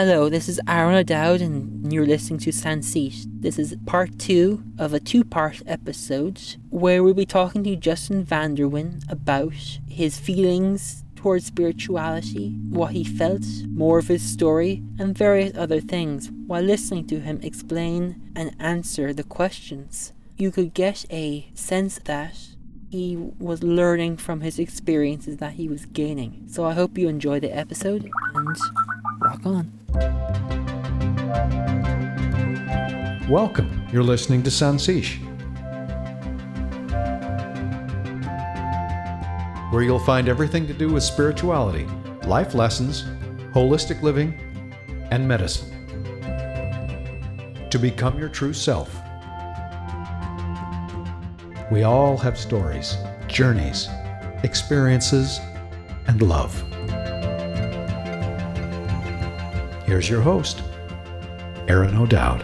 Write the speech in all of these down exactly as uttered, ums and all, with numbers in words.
Hello, this is Aaron O'Dowd and you're listening to Sancit. This is part two of a two-part episode where we'll be talking to Justin Vanderwende about his feelings towards spirituality, what he felt, more of his story, and various other things while listening to him explain and answer the questions. You could get a sense that he was learning from his experiences that he was gaining. So I hope you enjoy the episode and rock on. Welcome. You're listening to Sancit, where you'll find everything to do with spirituality, life lessons, holistic living, and medicine to become your true self. We all have stories, journeys, experiences, and love. Here's your host, Aaron O'Dowd.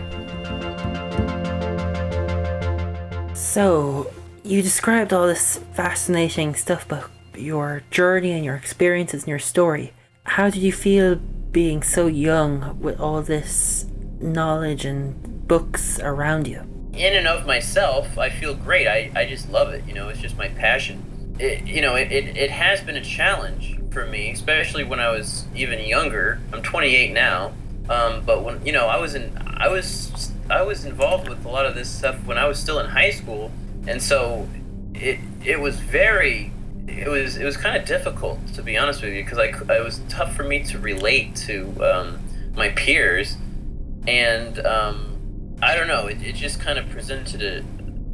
So, you described all this fascinating stuff about your journey and your experiences and your story. How did you feel being so young with all this knowledge and books around you? In and of myself, I feel great. I, I just love it. You know, it's just my passion. It, you know, it, it, it has been a challenge for me, especially when I was even younger. I'm twenty-eight now, um, but when you know, I was in, I was, I was involved with a lot of this stuff when I was still in high school, and so it, it was very, it was, it was kind of difficult, to be honest with you, because I, it was tough for me to relate to um, my peers, and um, I don't know, it, it just kind of presented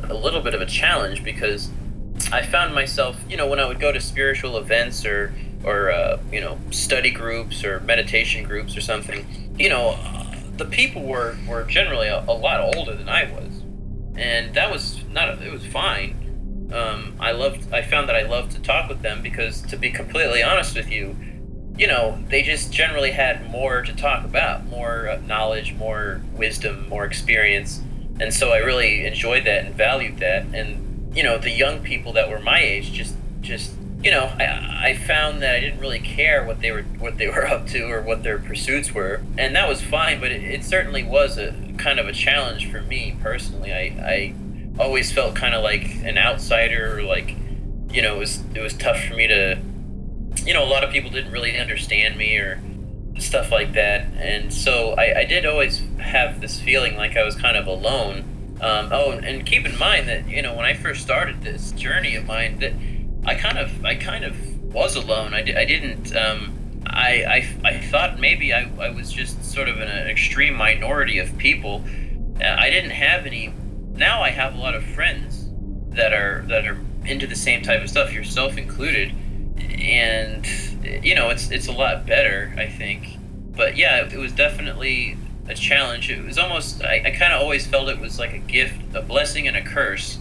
a, a little bit of a challenge because I found myself, you know, when I would go to spiritual events or or, uh, you know, study groups or meditation groups or something, you know, uh, the people were, were generally a, a lot older than I was. And that was not, it was fine. Um, I loved, I found that I loved to talk with them because, to be completely honest with you, you know, they just generally had more to talk about, more knowledge, more wisdom, more experience. And so I really enjoyed that and valued that. And, you know, the young people that were my age just, just, you know, I, I found that I didn't really care what they were what they were up to or what their pursuits were, and that was fine. But it, it certainly was a kind of a challenge for me personally. I, I always felt kind of like an outsider, or like, you know, it was it was tough for me to, you know, a lot of people didn't really understand me or stuff like that, and so I, I did always have this feeling like I was kind of alone. Um, oh, and keep in mind that, you know, when I first started this journey of mine, that. I kind of, I kind of was alone. I, di- I didn't. Um, I, I, I thought maybe I, I was just sort of in an extreme minority of people. I didn't have any. Now I have a lot of friends that are that are into the same type of stuff, yourself included. And you know, it's it's a lot better, I think. But yeah, it, it was definitely a challenge. It was almost. I, I kind of always felt it was like a gift, a blessing, and a curse.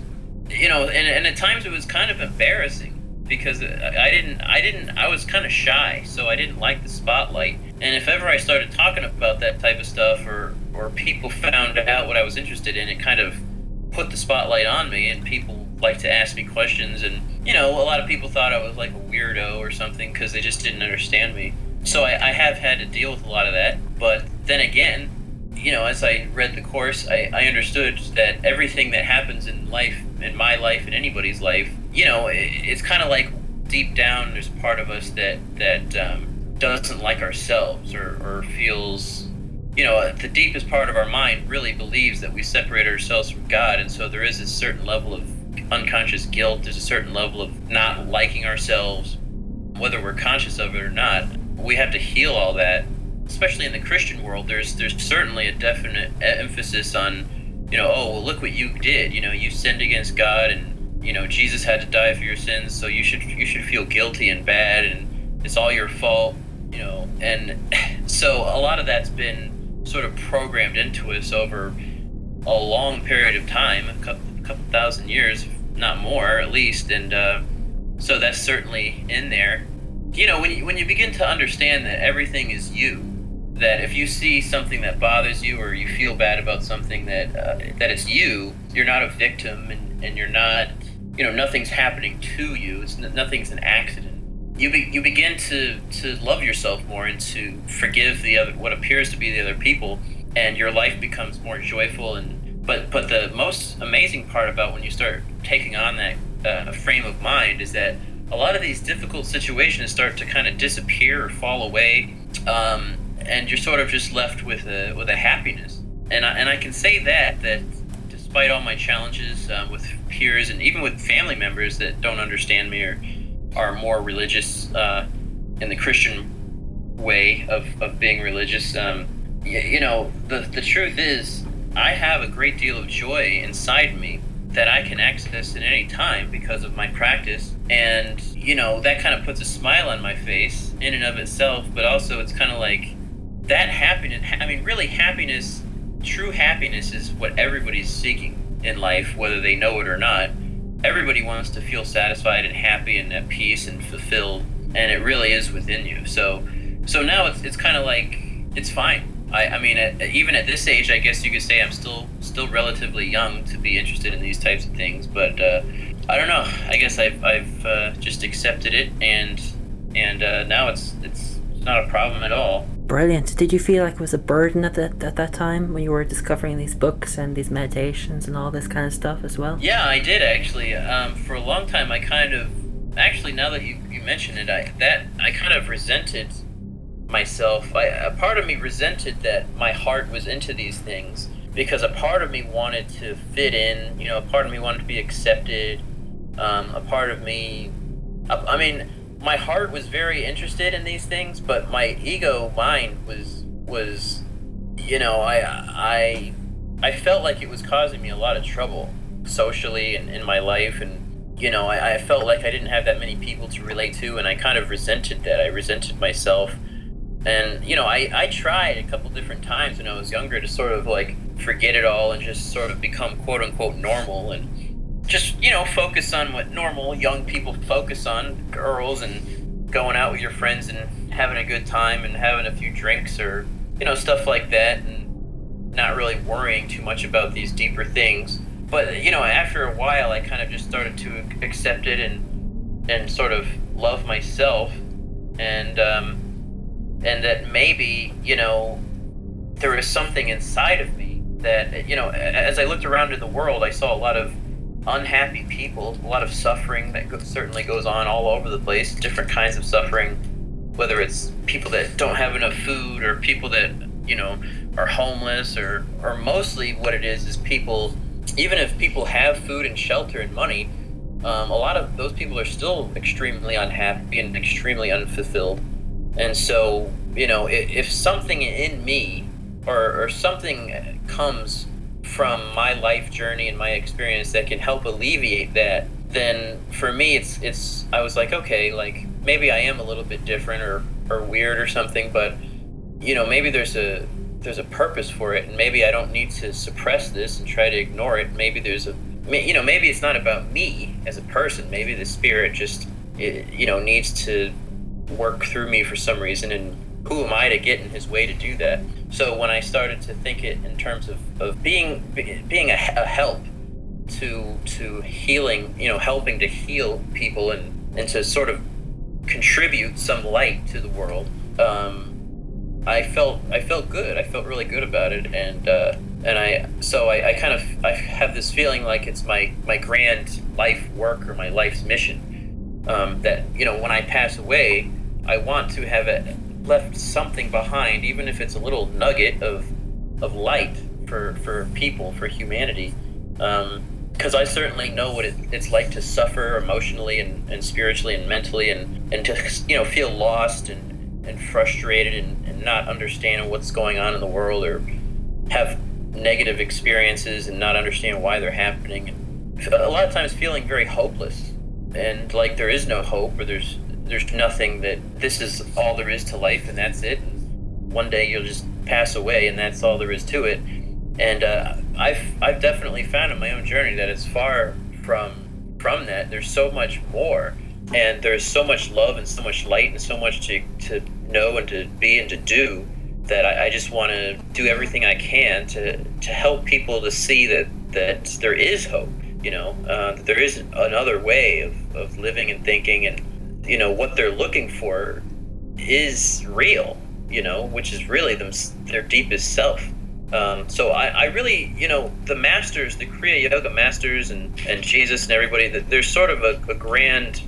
You know, and, and at times it was kind of embarrassing because I didn't, I didn't, I was kind of shy, so I didn't like the spotlight. And if ever I started talking about that type of stuff, or, or people found out what I was interested in, it kind of put the spotlight on me, and people like to ask me questions. And, you know, a lot of people thought I was like a weirdo or something because they just didn't understand me. So I, I have had to deal with a lot of that. But then again, you know, as I read the Course, I, I understood that everything that happens in life, in my life, in anybody's life, you know, it, it's kind of like deep down there's part of us that, that um, doesn't like ourselves or, or feels, you know, the deepest part of our mind really believes that we separate ourselves from God. And so there is a certain level of unconscious guilt. There's a certain level of not liking ourselves, whether we're conscious of it or not. We have to heal all that. Especially in the Christian world, there's there's certainly a definite emphasis on, you know, oh, well, look what you did. You know, you sinned against God, and, you know, Jesus had to die for your sins, so you should you should feel guilty and bad, and it's all your fault, you know. And so a lot of that's been sort of programmed into us over a long period of time, a couple, a couple thousand years, if not more, at least. And uh, so that's certainly in there. You know, when you, when you begin to understand that everything is you, that if you see something that bothers you or you feel bad about something, that uh, that it's you, you're not a victim, and, and you're not, you know, nothing's happening to you, it's n- nothing's an accident. you be, you begin to, to love yourself more and to forgive the other, what appears to be the other people, and your life becomes more joyful. And but but the most amazing part about when you start taking on that uh, frame of mind is that a lot of these difficult situations start to kind of disappear or fall away, um, and you're sort of just left with a with a happiness. And I, and I can say that that despite all my challenges um, with peers and even with family members that don't understand me or are more religious uh, in the Christian way of, of being religious, um, you, you know, the the truth is I have a great deal of joy inside me that I can access at any time because of my practice. And, you know, that kind of puts a smile on my face in and of itself, but also it's kind of like that happiness, I mean, really happiness, true happiness is what everybody's seeking in life, whether they know it or not. Everybody wants to feel satisfied and happy and at peace and fulfilled, and it really is within you. So so now it's it's kind of like, it's fine. I, I mean, at, even at this age, I guess you could say I'm still still relatively young to be interested in these types of things, but uh, I don't know. I guess I've I've uh, just accepted it, and and uh, now it's it's not a problem at all. Brilliant. Did you feel like it was a burden at that at that time when you were discovering these books and these meditations and all this kind of stuff as well? Yeah, I did actually. Um, for a long time, I kind of actually now that you, you mentioned it, I that I kind of resented myself. I, a part of me resented that my heart was into these things, because a part of me wanted to fit in, you know, a part of me wanted to be accepted, um, a part of me, I, I mean, my heart was very interested in these things, but my ego mind was, was, you know, I, I, I felt like it was causing me a lot of trouble socially and in my life. And, you know, I, I felt like I didn't have that many people to relate to, and I kind of resented that. I resented myself. And, you know, I, I tried a couple different times when I was younger to sort of, like, forget it all and just sort of become quote-unquote normal and just, you know, focus on what normal young people focus on, girls and going out with your friends and having a good time and having a few drinks or, you know, stuff like that, and not really worrying too much about these deeper things. But, you know, after a while, I kind of just started to accept it and, and sort of love myself, and, um... and that maybe, you know, there was something inside of me that, you know, as I looked around in the world, I saw a lot of unhappy people, a lot of suffering that go- certainly goes on all over the place, different kinds of suffering, whether it's people that don't have enough food or people that, you know, are homeless, or, or mostly what it is is people, even if people have food and shelter and money, um, a lot of those people are still extremely unhappy and extremely unfulfilled. And so, you know, if something in me or, or something comes from my life journey and my experience that can help alleviate that, then for me, it's, it's, I was like, okay, like maybe I am a little bit different or, or weird or something, but, you know, maybe there's a, there's a purpose for it, and maybe I don't need to suppress this and try to ignore it. Maybe there's a, you know, maybe it's not about me as a person. Maybe the spirit just, you know, needs to work through me for some reason, and who am I to get in his way to do that? So when I started to think it in terms of, of being being a, a help to to healing, you know, helping to heal people and, and to sort of contribute some light to the world, um, I felt I felt good. I felt really good about it, and uh, and I so I, I kind of I have this feeling like it's my my grand life work or my life's mission, um, that, you know, when I pass away, I want to have it left something behind, even if it's a little nugget of of light for, for people, for humanity. Because um, I certainly know what it, it's like to suffer emotionally and, and spiritually and mentally, and, and to, you know, feel lost and, and frustrated and, and not understand what's going on in the world, or have negative experiences and not understand why they're happening. And a lot of times feeling very hopeless and like there is no hope, or there's there's nothing, that this is all there is to life and that's it. One day you'll just pass away and that's all there is to it. And uh, I've I've definitely found in my own journey that it's far from from that. There's so much more, and there's so much love and so much light and so much to, to know and to be and to do, that I, I just want to do everything I can to, to help people to see that, that there is hope, you know, uh, that there is another way of, of living and thinking and, you know, what they're looking for is real, you know, which is really them, their deepest self. Um, so I, I really, you know, the masters, the Kriya Yoga masters and, and Jesus and everybody, that there's sort of a, a grand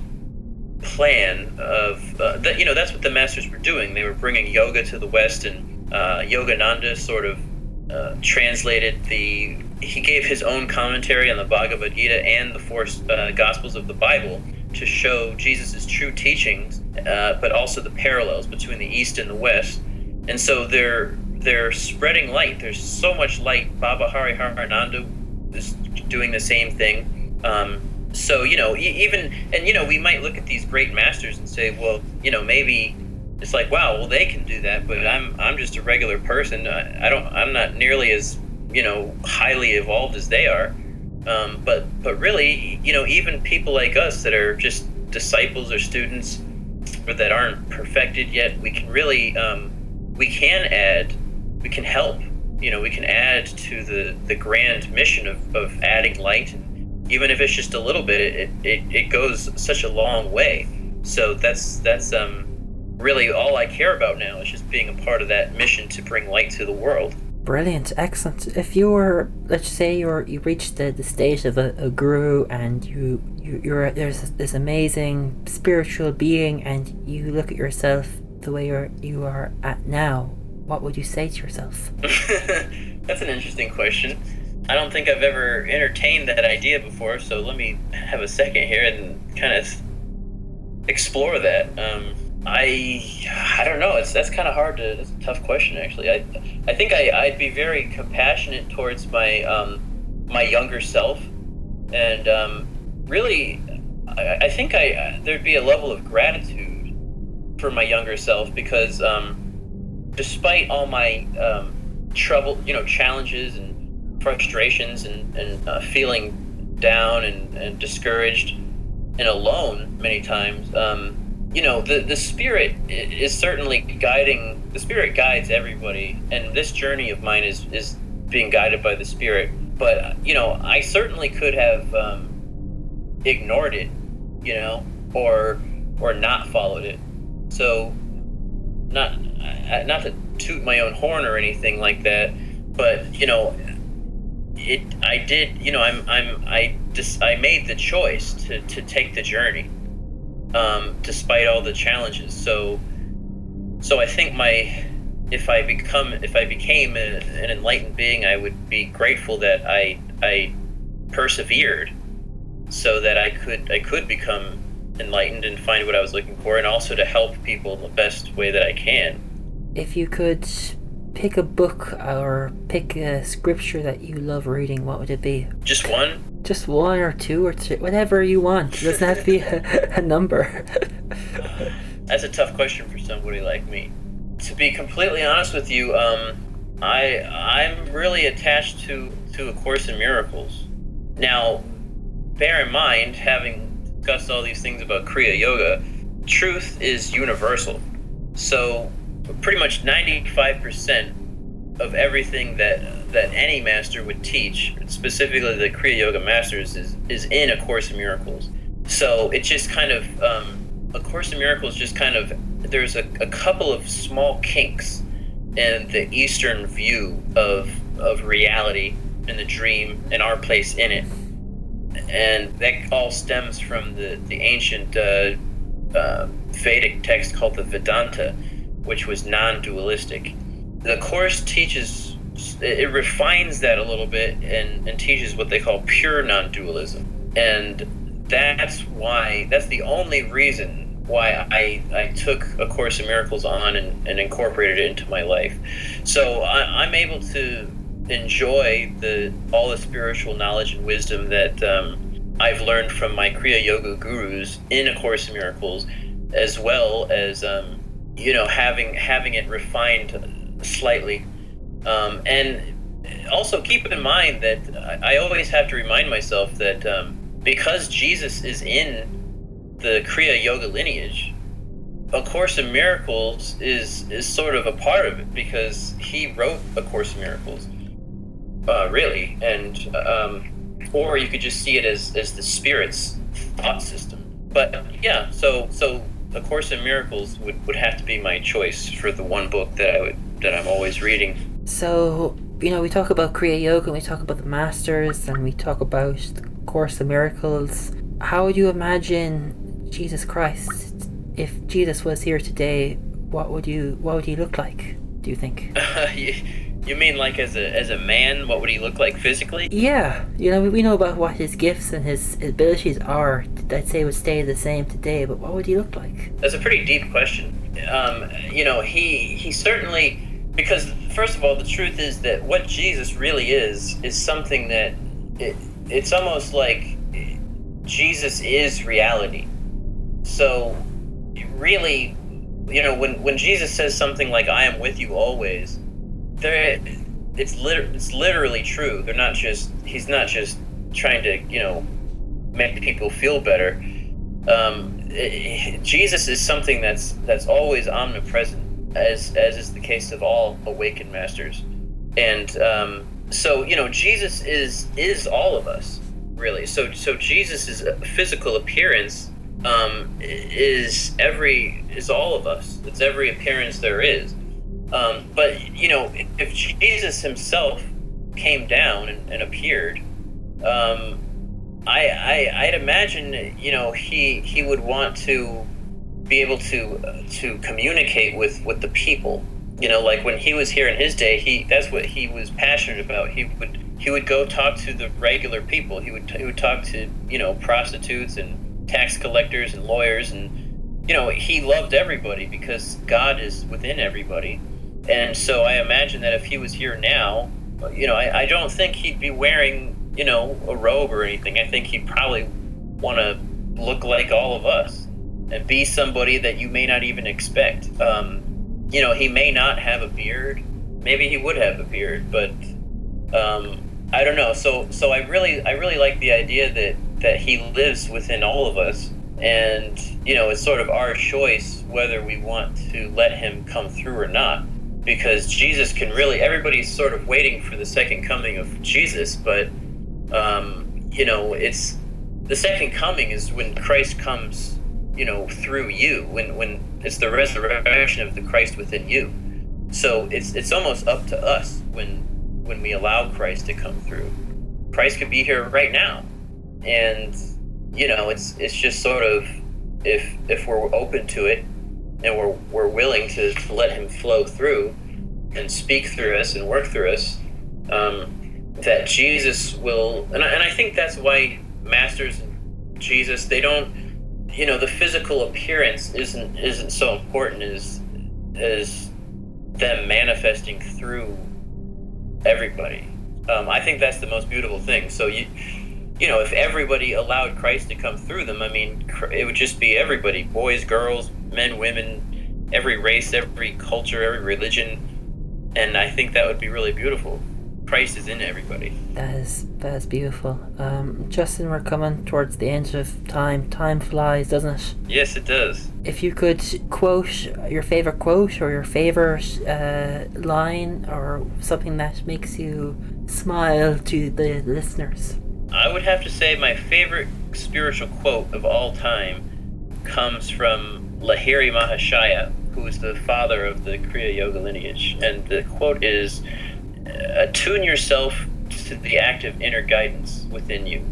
plan of, uh, that, you know, that's what the masters were doing. They were bringing yoga to the West, and uh, Yogananda sort of uh, translated the, he gave his own commentary on the Bhagavad Gita and the four uh, Gospels of the Bible to show Jesus's true teachings, uh, but also the parallels between the East and the West. And so they're, they're spreading light. There's so much light. Baba Hari Harananda is doing the same thing. Um, so, you know, even, and, you know, we might look at these great masters and say, well, you know, maybe it's like, wow, well, they can do that, but I'm I'm just a regular person. I, I don't, I'm not nearly as, you know, highly evolved as they are. Um, but, but really, you know, even people like us that are just disciples or students or that aren't perfected yet, we can really, um, we can add we can help, you know, we can add to the, the grand mission of, of adding light. And even if it's just a little bit, it, it, it goes such a long way. So that's, that's um, really all I care about now, is just being a part of that mission to bring light to the world. Brilliant, excellent. If you were, let's say you're, you reached the, the stage of a, a guru, and you, you, you're, there's this amazing spiritual being, and you look at yourself the way you're, you are at now, what would you say to yourself? That's an interesting question. I don't think I've ever entertained that idea before, so let me have a second here and kind of explore that. Um, I I don't know. It's that's kind of hard to. It's a tough question, actually. I I think I I'd be very compassionate towards my um my younger self, and um really I, I think I there'd be a level of gratitude for my younger self, because um. despite all my um, trouble, you know, challenges and frustrations and, and uh, feeling down and, and discouraged and alone many times, um, you know, the, the spirit is certainly guiding, the spirit guides everybody. And this journey of mine is, is being guided by the spirit. But, you know, I certainly could have um, ignored it, you know, or, or not followed it. So not... not to toot my own horn or anything like that, but you know, it. I did. You know, I'm. I'm. I just. I made the choice to, to take the journey, um, despite all the challenges. So, so I think my, if I become, if I became a, an enlightened being, I would be grateful that I, I, persevered, so that I could, I could become enlightened and find what I was looking for, and also to help people the best way that I can. If you could pick a book or pick a scripture that you love reading, what would it be? Just one? Just one or two or three, whatever you want. It doesn't have to be a, a number. That's a tough question for somebody like me. To be completely honest with you, um, I, I'm really attached to, to A Course in Miracles. Now, bear in mind, having discussed all these things about Kriya Yoga, truth is universal. So... pretty much ninety-five percent of everything that that any master would teach, specifically the Kriya Yoga masters, is, is in A Course in Miracles. So it just kind of, um, A Course in Miracles just kind of, there's a, a couple of small kinks in the Eastern view of of reality and the dream and our place in it. And that all stems from the, the ancient uh, uh, Vedic text called the Vedanta, which was non-dualistic. The Course teaches, it refines that a little bit and, and teaches what they call pure non-dualism. And that's why, that's the only reason why I, I took A Course in Miracles on and, and incorporated it into my life. So I, I'm able to enjoy the all the spiritual knowledge and wisdom that um, I've learned from my Kriya Yoga gurus in A Course in Miracles, as well as um, you know, having having it refined slightly, um, and also keep in mind that I always have to remind myself that um, because Jesus is in the Kriya Yoga lineage, A Course in Miracles is is sort of a part of it, because he wrote A Course in Miracles, uh, really, and um, or you could just see it as as the Spirit's thought system. But yeah, so so. A Course in Miracles would, would have to be my choice for the one book that I would that I'm always reading. So, you know, we talk about Kriya Yoga and we talk about the masters and we talk about the Course in Miracles. How would you imagine Jesus Christ? If Jesus was here today, what would you what would he look like, do you think? Uh, you, you mean like as a as a man, what would he look like physically? Yeah, you know, we, we know about what his gifts and his abilities are. I'd say would stay the same today, but what would he look like? That's a pretty deep question. Um, you know, he he certainly, because first of all, the truth is that what Jesus really is, is something that it, it's almost like Jesus is reality. So really, you know, when, when Jesus says something like, I am with you always, there it's, liter- it's literally true. They're not just, he's not just trying to, you know, make people feel better. Um, it, Jesus is something that's that's always omnipresent, as as is the case of all awakened masters. And um, so, you know, Jesus is is all of us, really. So so Jesus' physical appearance um, is every is all of us. It's every appearance there is. Um, but you know, if Jesus himself came down and, and appeared. Um, I, I I'd imagine, you know, he he would want to be able to uh, to communicate with, with the people, you know, like when he was here in his day, he that's what he was passionate about. He would he would go talk to the regular people. He would he would talk to, you know, prostitutes and tax collectors and lawyers, and you know, he loved everybody because God is within everybody. And so I imagine that if he was here now, you know, I, I don't think he'd be wearing, you know, a robe or anything. I think he'd probably want to look like all of us and be somebody that you may not even expect. Um, you know, he may not have a beard. Maybe he would have a beard, but um, I don't know. So, so I really, I really like the idea that that he lives within all of us, and you know, it's sort of our choice whether we want to let him come through or not. Because Jesus can really, everybody's sort of waiting for the second coming of Jesus, but. Um, you know, it's the second coming is when Christ comes, you know, through you, when, when it's the resurrection of the Christ within you. So it's it's almost up to us when when we allow Christ to come through. Christ could be here right now. And, you know, it's it's just sort of if if we're open to it and we're we're willing to, to let him flow through and speak through us and work through us, um, that Jesus will, and I, and I think that's why masters and Jesus, they don't, you know, the physical appearance isn't isn't so important as as them manifesting through everybody. Um, I think that's the most beautiful thing. So you you know, if everybody allowed Christ to come through them, I mean, it would just be everybody, boys, girls, men, women, every race, every culture, every religion, and I think that would be really beautiful. Christ is in everybody. That is that is beautiful. Um, Justin, we're coming towards the end of time. Time flies, doesn't it? Yes, it does. If you could quote your favorite quote or your favorite uh, line or something that makes you smile to the listeners. I would have to say my favorite spiritual quote of all time comes from Lahiri Mahashaya, who is the father of the Kriya Yoga lineage. And the quote is, attune yourself to the active inner guidance within you.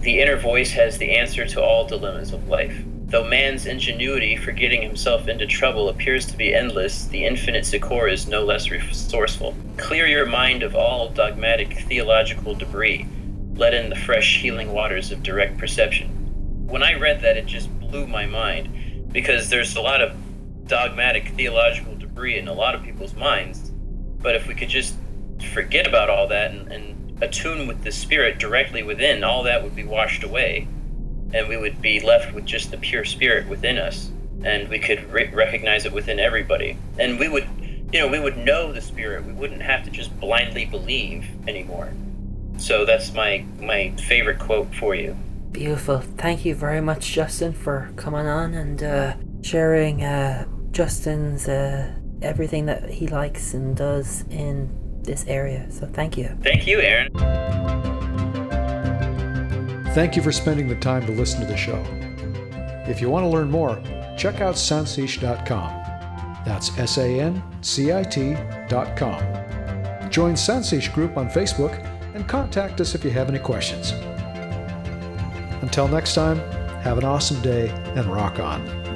The inner voice has the answer to all dilemmas of life. Though man's ingenuity for getting himself into trouble appears to be endless, the infinite Sikor is no less resourceful. Clear your mind of all dogmatic theological debris. Let in the fresh healing waters of direct perception. When I read that, it just blew my mind, because there's a lot of dogmatic theological debris in a lot of people's minds. But if we could just forget about all that and, and attune with the spirit directly within, all that would be washed away, and we would be left with just the pure spirit within us, and we could re- recognize it within everybody, and we would, you know, we would know the spirit. We wouldn't have to just blindly believe anymore. So that's my my favorite quote for you. Beautiful. Thank you very much, Justin, for coming on and uh, sharing uh, Justin's uh, everything that he likes and does in this area. So thank you. Thank you, Aaron. Thank you for spending the time to listen to the show. If you want to learn more, check out sancit dot com. That's S A N C I T dot com. Join Sancit Group on Facebook and contact us if you have any questions. Until next time, have an awesome day and rock on.